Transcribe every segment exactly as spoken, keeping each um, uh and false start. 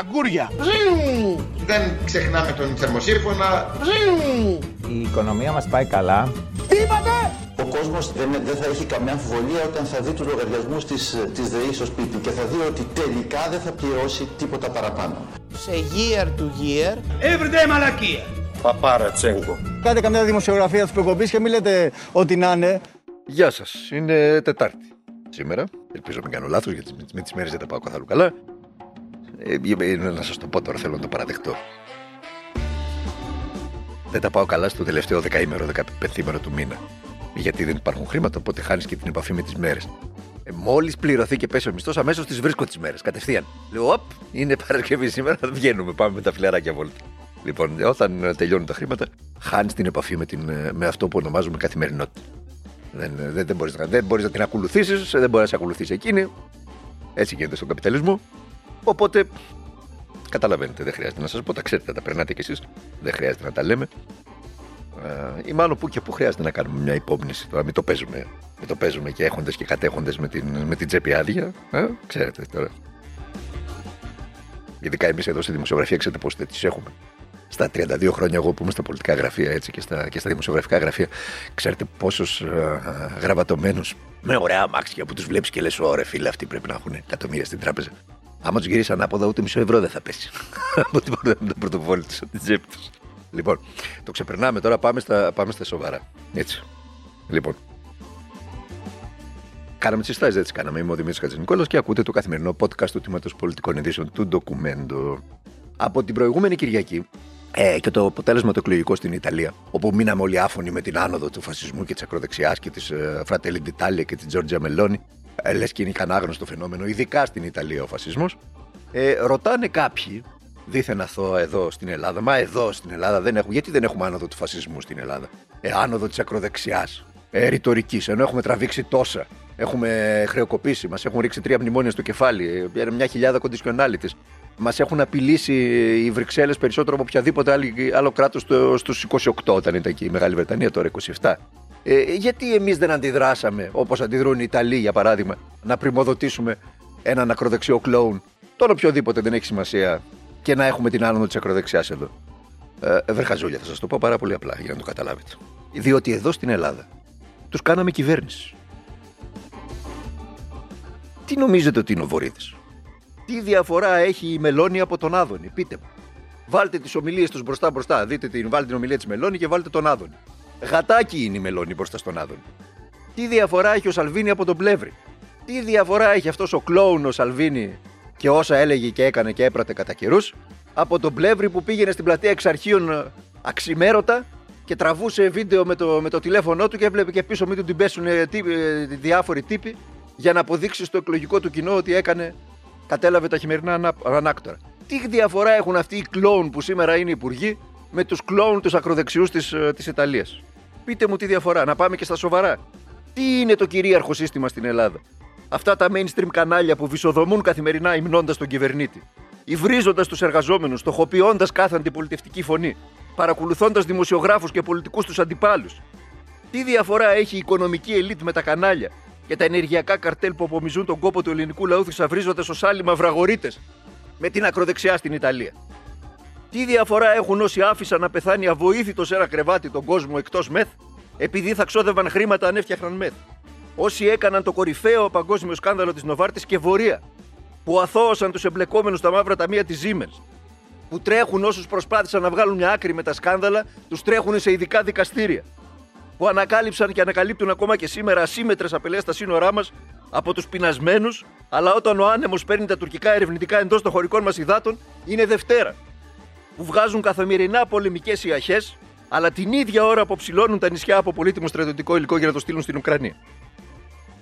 Αγκούρια. Δεν ξεχνάμε τον θερμοσύρφωνα. Η οικονομία μας πάει καλά. Τι είπατε? Ο κόσμος δεν, δεν θα έχει καμιά αμφιβολία όταν θα δει τους λογαριασμούς της, της ΔΕΗ στο σπίτι και θα δει ότι τελικά δεν θα πληρώσει τίποτα παραπάνω. Σε year to year. Everyday μαλακία. Παπάρα Τσέγκο. Κάντε καμιά δημοσιογραφία της προκοπής και μην λέτε ότι να είναι. Γεια σας, είναι Τετάρτη σήμερα. Ελπίζω να μην κάνω λάθος γιατί με τις μέρες δεν τα πάω καθόλου καλά. Ε, να σας το πω τώρα, θέλω να το παραδεχτώ. Δεν τα πάω καλά στο τελευταίο δεκαήμερο, δεκαπενθήμερο του μήνα. Γιατί δεν υπάρχουν χρήματα, οπότε χάνεις και την επαφή με τις μέρες. Ε, μόλις πληρωθεί και πέσει ο μισθός, αμέσως τις βρίσκω τις μέρες. Κατευθείαν. Λέω, απ, είναι Παρασκευή σήμερα, θα βγαίνουμε. Πάμε με τα φιλαράκια βόλτα. Λοιπόν, όταν τελειώνουν τα χρήματα, χάνεις την επαφή με, την, με αυτό που ονομάζουμε καθημερινότητα. Δεν, δεν, δεν μπορείς να, δεν μπορείς να την ακολουθήσεις, δεν μπορείς να ακολουθήσεις εκείνη. Έτσι γίνεται στον καπιταλισμό. Οπότε, καταλαβαίνετε, δεν χρειάζεται να σας πω, τα ξέρετε, τα περνάτε κι εσείς. Δεν χρειάζεται να τα λέμε. Ε, ή μάλλον που και που χρειάζεται να κάνουμε μια υπόμνηση. Τώρα μην το παίζουμε, μην το παίζουμε και έχοντες και κατέχοντες με την, με την τσέπη άδεια. Ε, ξέρετε τώρα. Ειδικά εμείς εδώ στη δημοσιογραφία, ξέρετε πώς τις έχουμε. Στα τριάντα δύο χρόνια, εγώ που είμαι στα πολιτικά γραφεία έτσι, και, στα, και στα δημοσιογραφικά γραφεία, ξέρετε πόσους γραβατωμένους με ωραία αμάξια που τους βλέπεις και λες: ωραία, φίλε, αυτοί πρέπει να έχουν εκατομμύρια στην τράπεζα. Άμα τους γυρίσει ανάποδα, ούτε μισό ευρώ δεν θα πέσει. Από την πρωτοβόλη τους, από την τσέπη τους. Λοιπόν, το ξεπερνάμε τώρα, πάμε στα, πάμε στα σοβαρά. Έτσι. Λοιπόν. Κάναμε τις συστάσεις, δεν τις κάναμε. Είμαι ο Δημήτρης Κατζενικόλας και ακούτε το καθημερινό podcast του Τμήματος Πολιτικών Ειδήσεων του Ντοκουμέντο. Από την προηγούμενη Κυριακή. Ε, και το αποτέλεσμα το εκλογικό στην Ιταλία, όπου μείναμε όλοι άφωνοι με την άνοδο του φασισμού και της ακροδεξιάς και της ε, Φρατέλι Τζόρτζια και της Τζόρτζια Μελόνι, ε, λες και είναι κανάγνωστο φαινόμενο, ειδικά στην Ιταλία ο φασισμός. Ε, ρωτάνε κάποιοι, δήθεν αθώα εδώ στην Ελλάδα, μα εδώ στην Ελλάδα δεν έχουμε, γιατί δεν έχουμε άνοδο του φασισμού στην Ελλάδα, ε, άνοδο της ακροδεξιάς, ε, ρητορικής, ενώ έχουμε τραβήξει τόσα. Έχουμε χρεοκοπήσει, μας έχουν ρίξει τρία μνημόνια στο κεφάλι, μια χιλιάδα conditionalities. Μας έχουν απειλήσει οι Βρυξέλλες περισσότερο από οποιαδήποτε άλλο κράτος στους είκοσι οκτώ, όταν ήταν εκεί η Μεγάλη Βρετανία, τώρα είκοσι επτά. Ε, γιατί εμείς δεν αντιδράσαμε όπως αντιδρούν οι Ιταλοί, για παράδειγμα, να πρημοδοτήσουμε έναν ακροδεξιό κλόουν, τον οποιοδήποτε, δεν έχει σημασία, και να έχουμε την άνοδο της ακροδεξιάς εδώ. Ε, βρεχαζούλια, θα σας το πω πάρα πολύ απλά για να το καταλάβετε. Διότι εδώ στην Ελλάδα τους κάναμε κυβέρνηση. Τι νομίζετε ότι είναι ο Βορύδης? Τι διαφορά έχει η Μελόνι από τον Άδωνη? Πείτε μου. Βάλτε τις ομιλίες τους μπροστά μπροστά. Δείτε την, βάλτε την ομιλία της Μελόνι και βάλτε τον Άδωνη. Γατάκι είναι η Μελόνι μπροστά στον Άδωνη. Τι διαφορά έχει ο Σαλβίνι από τον Πλεύρη? Τι διαφορά έχει αυτός ο κλόουν ο Σαλβίνι και όσα έλεγε και έκανε και έπρατε κατά καιρούς, από τον Πλεύρη που πήγαινε στην πλατεία Εξαρχείων αξιμέρωτα και τραβούσε βίντεο με το, με το τηλέφωνό του και έβλεπε και πίσω μην του την πέσουν διάφοροι τύποι για να αποδείξει στο εκλογικό του κοινό ότι έκανε. Κατέλαβε τα χειμερινά ανά, ανάκτορα. Τι διαφορά έχουν αυτοί οι κλόουν που σήμερα είναι υπουργοί με τους κλόουν τους ακροδεξιούς της, της Ιταλίας? Πείτε μου τη διαφορά, να πάμε και στα σοβαρά. Τι είναι το κυρίαρχο σύστημα στην Ελλάδα? Αυτά τα mainstream κανάλια που βυσοδομούν καθημερινά υμνώντας τον κυβερνήτη, υβρίζοντας τους εργαζόμενους, στοχοποιώντας κάθε αντιπολιτευτική φωνή, παρακολουθώντας δημοσιογράφους και πολιτικούς τους αντιπάλους. Τι διαφορά έχει η οικονομική ελίτ με τα κανάλια και τα ενεργειακά καρτέλ που απομυζούν τον κόπο του ελληνικού λαού θησαυρίζοντας ως άλλοι μαυραγορείτες με την ακροδεξιά στην Ιταλία? Τι διαφορά έχουν όσοι άφησαν να πεθάνει αβοήθητο σε ένα κρεβάτι τον κόσμο εκτός ΜΕΘ, επειδή θα ξόδευαν χρήματα αν έφτιαχναν ΜΕΘ? Όσοι έκαναν το κορυφαίο παγκόσμιο σκάνδαλο της Novartis και Βορεία, που αθώωσαν τους εμπλεκόμενους στα μαύρα ταμεία της Siemens, που τρέχουν όσους προσπάθησαν να βγάλουν μια άκρη με τα σκάνδαλα, τους τρέχουν σε ειδικά δικαστήρια, που ανακάλυψαν και ανακαλύπτουν ακόμα και σήμερα ασύμετρες απειλές στα σύνορά μας από τους πεινασμένους, αλλά όταν ο άνεμος παίρνει τα τουρκικά ερευνητικά εντός των χωρικών μας υδάτων, είναι Δευτέρα. Που βγάζουν καθημερινά πολεμικές ιαχές, αλλά την ίδια ώρα που ψηλώνουν τα νησιά από πολύτιμο στρατιωτικό υλικό για να το στείλουν στην Ουκρανία.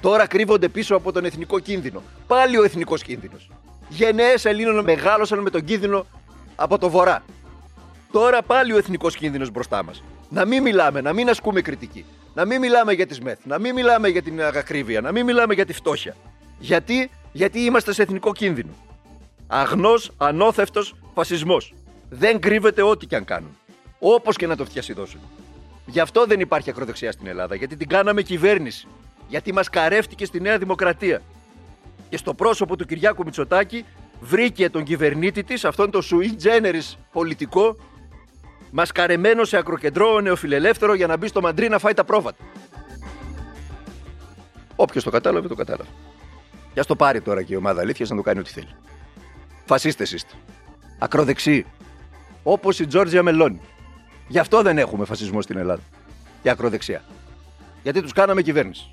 Τώρα κρύβονται πίσω από τον εθνικό κίνδυνο. Πάλι ο εθνικός κίνδυνος. Γενναίες Ελλήνων μεγάλωσαν με τον κίνδυνο από το βορρά. Τώρα πάλι ο εθνικός κίνδυνος μπροστά μας. Να μην μιλάμε, να μην ασκούμε κριτική. Να μην μιλάμε για τις ΜΕΘ, να μην μιλάμε για την ακρίβεια, να μην μιλάμε για τη φτώχεια. Γιατί, Γιατί είμαστε σε εθνικό κίνδυνο. Αγνός, ανώθευτος φασισμός. Δεν κρύβεται ό,τι και αν κάνουν. Όπως και να το φτιασιδώσουν. Γι' αυτό δεν υπάρχει ακροδεξιά στην Ελλάδα. Γιατί την κάναμε κυβέρνηση. Γιατί μας καρεύτηκε στη Νέα Δημοκρατία. Και στο πρόσωπο του Κυριάκου Μητσοτάκη βρήκε τον κυβερνήτη της, αυτόν τον sui generis πολιτικό, μασκαρεμένο σε ακροκεντρό νεοφιλελεύθερο για να μπει στο Μαντρί να φάει τα πρόβατα. Όποιος το κατάλαβε, το κατάλαβε. Για στο πάρει τώρα και η ομάδα αλήθειας να το κάνει ό,τι θέλει. Φασίστες είστε. Ακροδεξιοί. Όπως η Τζόρτζια Μελόνι. Γι' αυτό δεν έχουμε φασισμό στην Ελλάδα. Και ακροδεξιά. Γιατί τους κάναμε κυβέρνηση.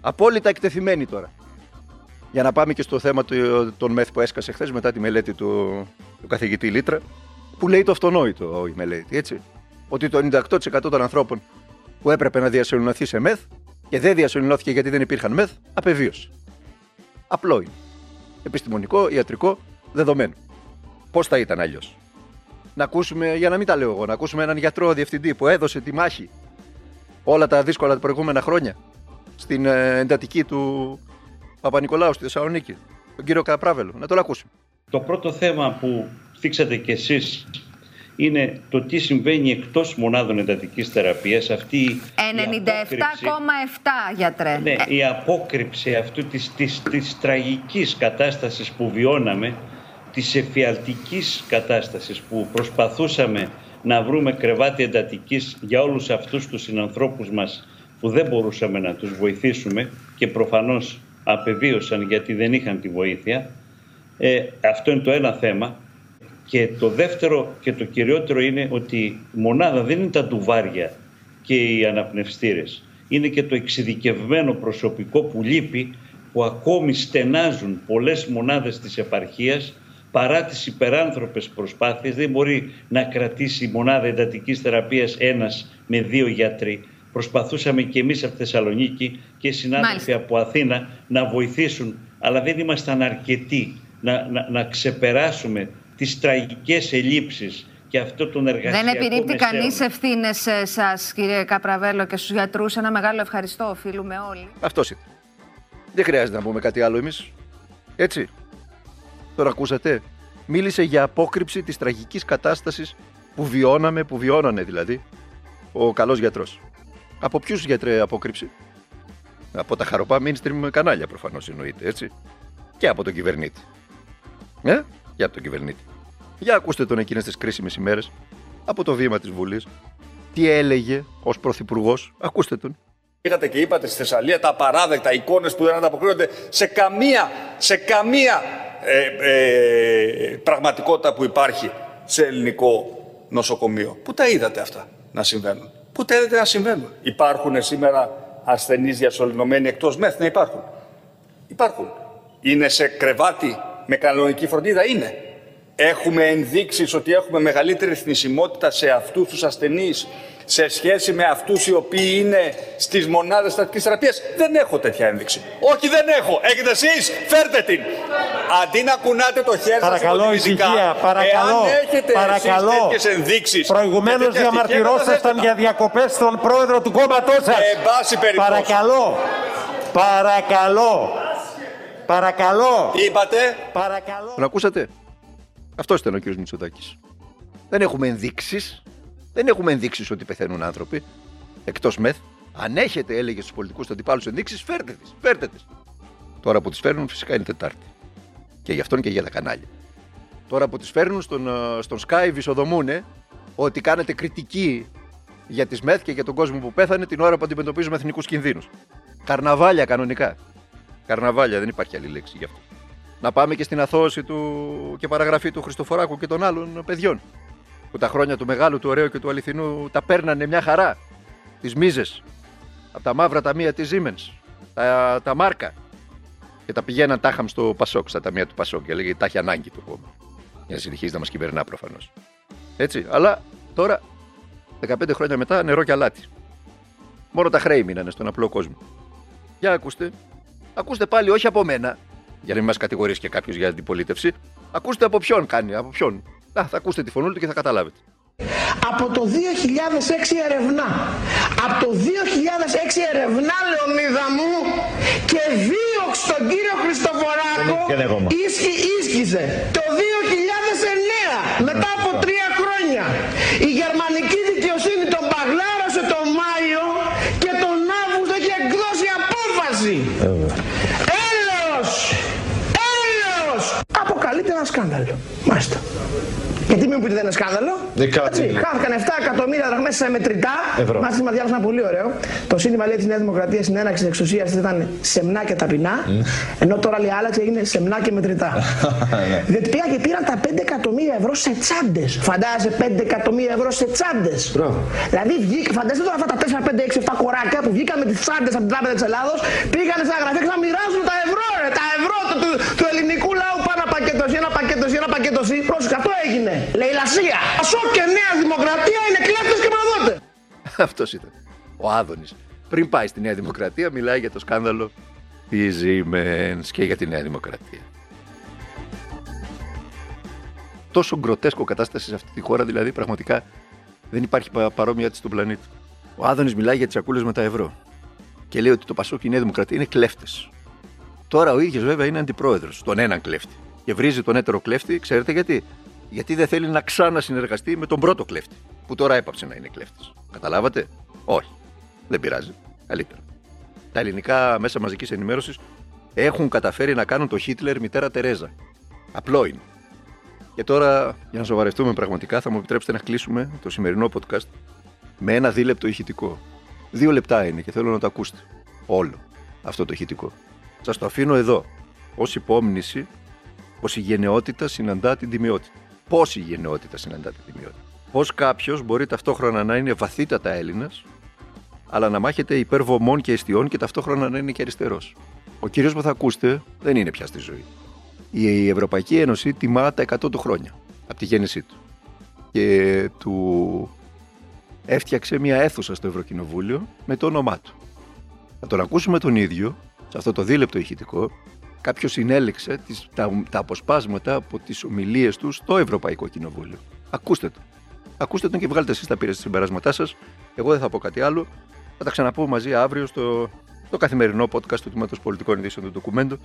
Απόλυτα εκτεθειμένοι τώρα. Για να πάμε και στο θέμα των ΜΕΘ που έσκασε χθες μετά τη μελέτη του, του καθηγητή Λίτρα, που λέει το αυτονόητο η μελέτη, έτσι. Ότι το ενενήντα οκτώ τοις εκατό των ανθρώπων που έπρεπε να διασωληνωθεί σε ΜΕΘ και δεν διασωληνώθηκε γιατί δεν υπήρχαν ΜΕΘ, απεβίωσε. Απλό είναι. Επιστημονικό, ιατρικό, δεδομένο. Πώς θα ήταν αλλιώς. Να ακούσουμε, για να μην τα λέω εγώ, να ακούσουμε έναν γιατρό διευθυντή που έδωσε τη μάχη όλα τα δύσκολα τα προηγούμενα χρόνια στην εντατική του Παπα-Νικολάου στη Θεσσαλονίκη, τον κύριο Καπράβελο. Να τον ακούσουμε. Το πρώτο θέμα που θίξατε κι εσείς είναι το τι συμβαίνει εκτός μονάδων εντατικής θεραπείας. Αυτή ενενήντα επτά κόμμα επτά γιατρέ. Ναι, η απόκρυψη αυτού της, της, της τραγικής κατάστασης που βιώναμε, της εφιαλτικής κατάστασης που προσπαθούσαμε να βρούμε κρεβάτι εντατικής για όλους αυτούς τους συνανθρώπους μας που δεν μπορούσαμε να τους βοηθήσουμε και προφανώς απεβίωσαν γιατί δεν είχαν τη βοήθεια. Ε, αυτό είναι το ένα θέμα. Και το δεύτερο και το κυριότερο είναι ότι η μονάδα δεν είναι τα ντουβάρια και οι αναπνευστήρες. Είναι και το εξειδικευμένο προσωπικό που λείπει, που ακόμη στενάζουν πολλές μονάδες της επαρχίας παρά τις υπεράνθρωπες προσπάθειες. Δεν μπορεί να κρατήσει η μονάδα εντατικής θεραπείας ένας με δύο γιατροί. Προσπαθούσαμε και εμείς από Θεσσαλονίκη και συνάδελφοι Μάλιστα. από Αθήνα να βοηθήσουν, αλλά δεν ήμασταν αρκετοί να, να, να ξεπεράσουμε τις τραγικές ελλείψεις και αυτό τον εργασιακό μεσαίωνα. Δεν επιρρύπτει κανείς ευθύνες σε εσάς, κύριε Καπραβέλο, και στους γιατρούς. Ένα μεγάλο ευχαριστώ οφείλουμε όλοι. Αυτός είναι. Δεν χρειάζεται να πούμε κάτι άλλο εμείς. Έτσι. Τώρα ακούσατε. Μίλησε για απόκρυψη της τραγικής κατάστασης που βιώναμε, που βιώνανε δηλαδή, ο καλός γιατρός. Από ποιους, γιατρέ, απόκρυψη? Από τα χαροπά mainstream κανάλια προφανώς εννοείται, έτσι. Και από τον κυβερνήτη. Ε? Και από τον κυβερνήτη. Για ακούστε τον εκείνες τις κρίσιμες ημέρες, από το βήμα της Βουλής, τι έλεγε ως πρωθυπουργός. Ακούστε τον. Πήγατε και είπατε στη Θεσσαλία τα απαράδεκτα, εικόνες που δεν ανταποκρίνονται σε καμία, σε καμία ε, ε, πραγματικότητα που υπάρχει σε ελληνικό νοσοκομείο. Πού τα είδατε αυτά να συμβαίνουν? Πού τα είδατε να συμβαίνουν? Υπάρχουν σήμερα ασθενείς διασωληνωμένοι εκτός ΜΕΘ? Ναι, υπάρχουν. Υπάρχουν. Είναι σε κρεβάτι με κανονική φροντίδα? Είναι. Έχουμε ενδείξεις ότι έχουμε μεγαλύτερη θνησιμότητα σε αυτούς τους ασθενείς σε σχέση με αυτούς οι οποίοι είναι στις μονάδες στατικής θεραπείας? Δεν έχω τέτοια ένδειξη. Όχι, δεν έχω. Έχετε εσείς? Φέρτε την. Αντί να κουνάτε το χέρι σας υποτιμητικά, εάν έχετε παρακαλώ, εσείς τέτοιες ενδείξεις... Προηγουμένως διαμαρτυρόσασταν για διακοπές στον πρόεδρο του κόμματός σας. Ε, εν πάση περιπτώσει. Παρακαλώ. Παρακαλώ. Παρακαλώ. Τι είπατε? Παρακαλώ. Τον ακούσατε? Αυτός ήταν ο κύριος Μητσοτάκης. Δεν έχουμε ενδείξεις. Δεν έχουμε ενδείξεις ότι πεθαίνουν άνθρωποι. Εκτός ΜΕΘ. Αν έχετε, έλεγε στους πολιτικούς του αντιπάλου, ενδείξεις, φέρτε τις. Φέρτε τις. Τώρα που τις φέρνουν, φυσικά είναι Τετάρτη. Και γι' αυτόν και για τα κανάλια. Τώρα που τις φέρνουν στον, στον Sky, βυσοδομούνε ότι κάνετε κριτική για τις ΜΕΘ και για τον κόσμο που πέθανε την ώρα που αντιμετωπίζουμε εθνικούς κινδύνους. Καρναβάλια κανονικά. Καρναβάλια, δεν υπάρχει άλλη λέξη γι' αυτό. Να πάμε και στην αθώωση του και παραγραφή του Χριστοφοράκου και των άλλων παιδιών. Που τα χρόνια του μεγάλου, του ωραίου και του αληθινού τα παίρνανε μια χαρά. Τις μίζες. Από τα μαύρα ταμεία της Siemens. Τα, τα μάρκα. Και τα πηγαίναν τάχαμ στο Πασόκ, στα ταμεία του Πασόκ. Και λέγε τα έχει ανάγκη το κόμμα. Για να συνεχίζει να μας κυβερνά προφανώς. Έτσι. Αλλά τώρα, δεκαπέντε χρόνια μετά, νερό και αλάτι. Μόνο τα χρέη μείνανε στον απλό κόσμο. Για ακούστε. Ακούστε πάλι, όχι από μένα, για να μην μας κατηγορήσει και κάποιος για αντιπολίτευση. Ακούστε από ποιον κάνει, από ποιον. Α, θα ακούσετε τη φωνούλη του και θα καταλάβετε. Από το δύο χιλιάδες έξι ερευνά. Από το δύο χιλιάδες έξι ερευνά, Λεωνίδα μου, και δίωξ τον κύριο Χριστοφοράκο ίσχυ, ίσχυσε. Το δύο χιλιάδες εννιά, μετά από τρία χρόνια, η γερμανική δικαιοσύνη τον παγλάρωσε τον Μάιο και τον Αύγουστο έχει εκδώσει απόφαση. Έλεος! Έλεος! Από Μάλιστα. Γιατί μην μου πείτε δεν είναι σκάνδαλο. Χάθηκαν επτά εκατομμύρια δραχμές σε μετρητά. Μάλιστα, μα διάβασα ένα πολύ ωραίο. Το σύνθημα λέει τη Νέα Δημοκρατία στην έναρξη της εξουσίας ήταν σεμνά και ταπεινά. Ενώ τώρα λέει άλλαξε, είναι σεμνά και μετρητά. Διότι πήγαν και πήραν τα πέντε εκατομμύρια ευρώ σε τσάντες. Φαντάζεσαι πέντε εκατομμύρια ευρώ σε τσάντες. Δηλαδή βγήκε, φαντάζεσαι τώρα αυτά τα τέσσερα, πέντε, έξι, επτά κοράκια που βγήκαν με τις τσάντες από την Τράπεζα της Ελλάδος, πήγαν στα γραφεία και να μοιράζουν τα ευρώ, ρε, τα ευρώ του, του, του ελληνικού λαού. Πάνω πακέτωση, ένα πακέτωση, ένα πακέτωση. Πρόσεχε, αυτό έγινε. Λεηλασία. Πασόκ και Νέα Δημοκρατία είναι κλέφτες και μαδότες. Αυτός ήταν ο Άδωνις. Πριν πάει στη Νέα Δημοκρατία, μιλάει για το σκάνδαλο της Siemens και για τη Νέα Δημοκρατία. Τόσο γκροτέσκο κατάσταση σε αυτή τη χώρα, δηλαδή πραγματικά δεν υπάρχει παρόμοια της στον πλανήτη. Ο Άδωνις μιλάει για τις σακούλες με τα ευρώ. Και λέει ότι το Πασόκ και η Νέα Δημοκρατία είναι κλέφτες. Τώρα ο ίδιος βέβαια είναι αντιπρόεδρος, τον έναν κλέφτη. Και βρίζει τον έτερο κλέφτη, ξέρετε γιατί. Γιατί δεν θέλει να ξανασυνεργαστεί με τον πρώτο κλέφτη, που τώρα έπαψε να είναι κλέφτης. Καταλάβατε. Όχι. Δεν πειράζει. Καλύτερα. Τα ελληνικά μέσα μαζικής ενημέρωσης έχουν καταφέρει να κάνουν το Χίτλερ μητέρα Τερέζα. Απλό είναι. Και τώρα, για να σοβαρευτούμε πραγματικά, θα μου επιτρέψετε να κλείσουμε το σημερινό podcast με ένα δίλεπτο ηχητικό. Δύο λεπτά είναι και θέλω να το ακούσετε. Όλο αυτό το ηχητικό. Σας το αφήνω εδώ, ως υπόμνηση πως η γενναιότητα συναντά την τιμιότητα. Πώς η γενναιότητα συναντά την τιμιότητα. Πώς κάποιος μπορεί ταυτόχρονα να είναι βαθύτατα Έλληνας, αλλά να μάχεται υπερβομών και αιστιών και ταυτόχρονα να είναι και αριστερός. Ο κύριος που θα ακούσετε δεν είναι πια στη ζωή. Η Ευρωπαϊκή Ένωση τιμά τα εκατό του χρόνια από τη γέννησή του. Και του έφτιαξε μια αίθουσα στο Ευρωκοινοβούλιο με το όνομά του. Θα τον ακούσουμε τον ίδιο. Σε αυτό το δίλεπτο ηχητικό, κάποιος συνέλεξε τις, τα, τα αποσπάσματα από τις ομιλίες του στο Ευρωπαϊκό Κοινοβούλιο. Ακούστε το. Ακούστε τον και βγάλετε εσείς τα πήρες συμπεράσματά σας. Εγώ δεν θα πω κάτι άλλο. Θα τα ξαναπώ μαζί αύριο στο, στο καθημερινό podcast του Τμήματος Πολιτικών Ειδήσεων του Ντοκουμέντο.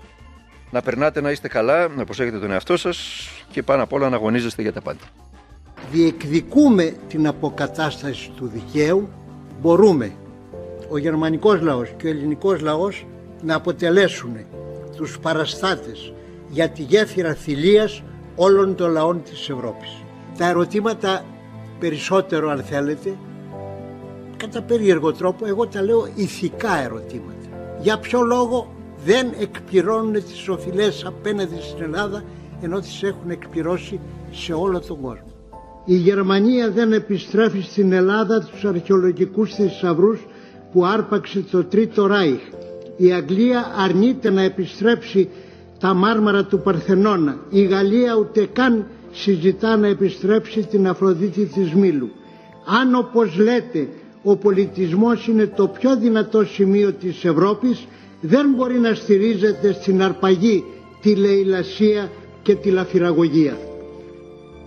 Να περνάτε, να είστε καλά, να προσέχετε τον εαυτό σας και πάνω απ' όλα να αγωνίζεστε για τα πάντα. Διεκδικούμε την αποκατάσταση του δικαίου. Μπορούμε ο γερμανικός λαός και ο ελληνικός λαός να αποτελέσουν τους παραστάτες για τη γέφυρα θηλείας όλων των λαών της Ευρώπης. Τα ερωτήματα περισσότερο, αν θέλετε, κατά περίεργο τρόπο, εγώ τα λέω ηθικά ερωτήματα. Για ποιο λόγο δεν εκπληρώνουν τις οφειλές απέναντι στην Ελλάδα, ενώ τις έχουν εκπληρώσει σε όλο τον κόσμο. Η Γερμανία δεν επιστρέφει στην Ελλάδα τους αρχαιολογικούς θησαυρούς που άρπαξε το Τρίτο Ράιχ. Η Αγγλία αρνείται να επιστρέψει τα μάρμαρα του Παρθενώνα. Η Γαλλία ούτε καν συζητά να επιστρέψει την Αφροδίτη της Μήλου. Αν, όπως λέτε, ο πολιτισμός είναι το πιο δυνατό σημείο της Ευρώπης, δεν μπορεί να στηρίζεται στην αρπαγή, τη λαιλασία και τη λαφυραγωγία.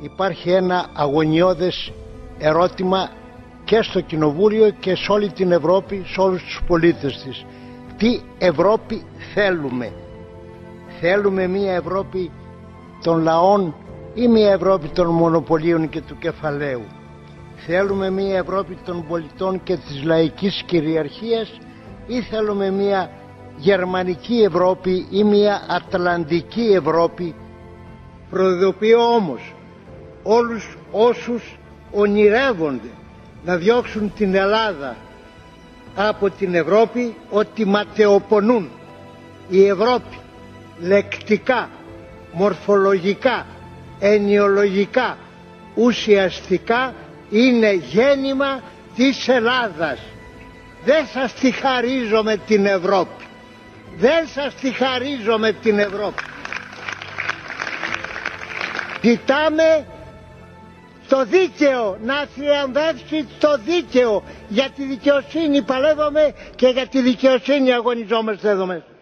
Υπάρχει ένα αγωνιώδες ερώτημα και στο Κοινοβούλιο και σε όλη την Ευρώπη, σε όλους τους πολίτες της. Τι Ευρώπη θέλουμε? Θέλουμε μια Ευρώπη των λαών ή μια Ευρώπη των μονοπωλίων και του κεφαλαίου? Θέλουμε μια Ευρώπη των πολιτών και της λαϊκής κυριαρχίας ή θέλουμε μια γερμανική Ευρώπη ή μια ατλαντική Ευρώπη? Προειδοποιώ όμως όλους όσους ονειρεύονται να διώξουν την Ελλάδα από την Ευρώπη ότι ματαιοπονούν. Η Ευρώπη λεκτικά, μορφολογικά, ενοιολογικά, ουσιαστικά είναι γέννημα της Ελλάδας. Δεν σας τη χαρίζω με την Ευρώπη. Δεν σας τη χαρίζω με την Ευρώπη. Κοιτάμε το δίκαιο, να θριαμβεύσει το δίκαιο. Για τη δικαιοσύνη παλεύομαι και για τη δικαιοσύνη αγωνιζόμαστε εδώ μέσα.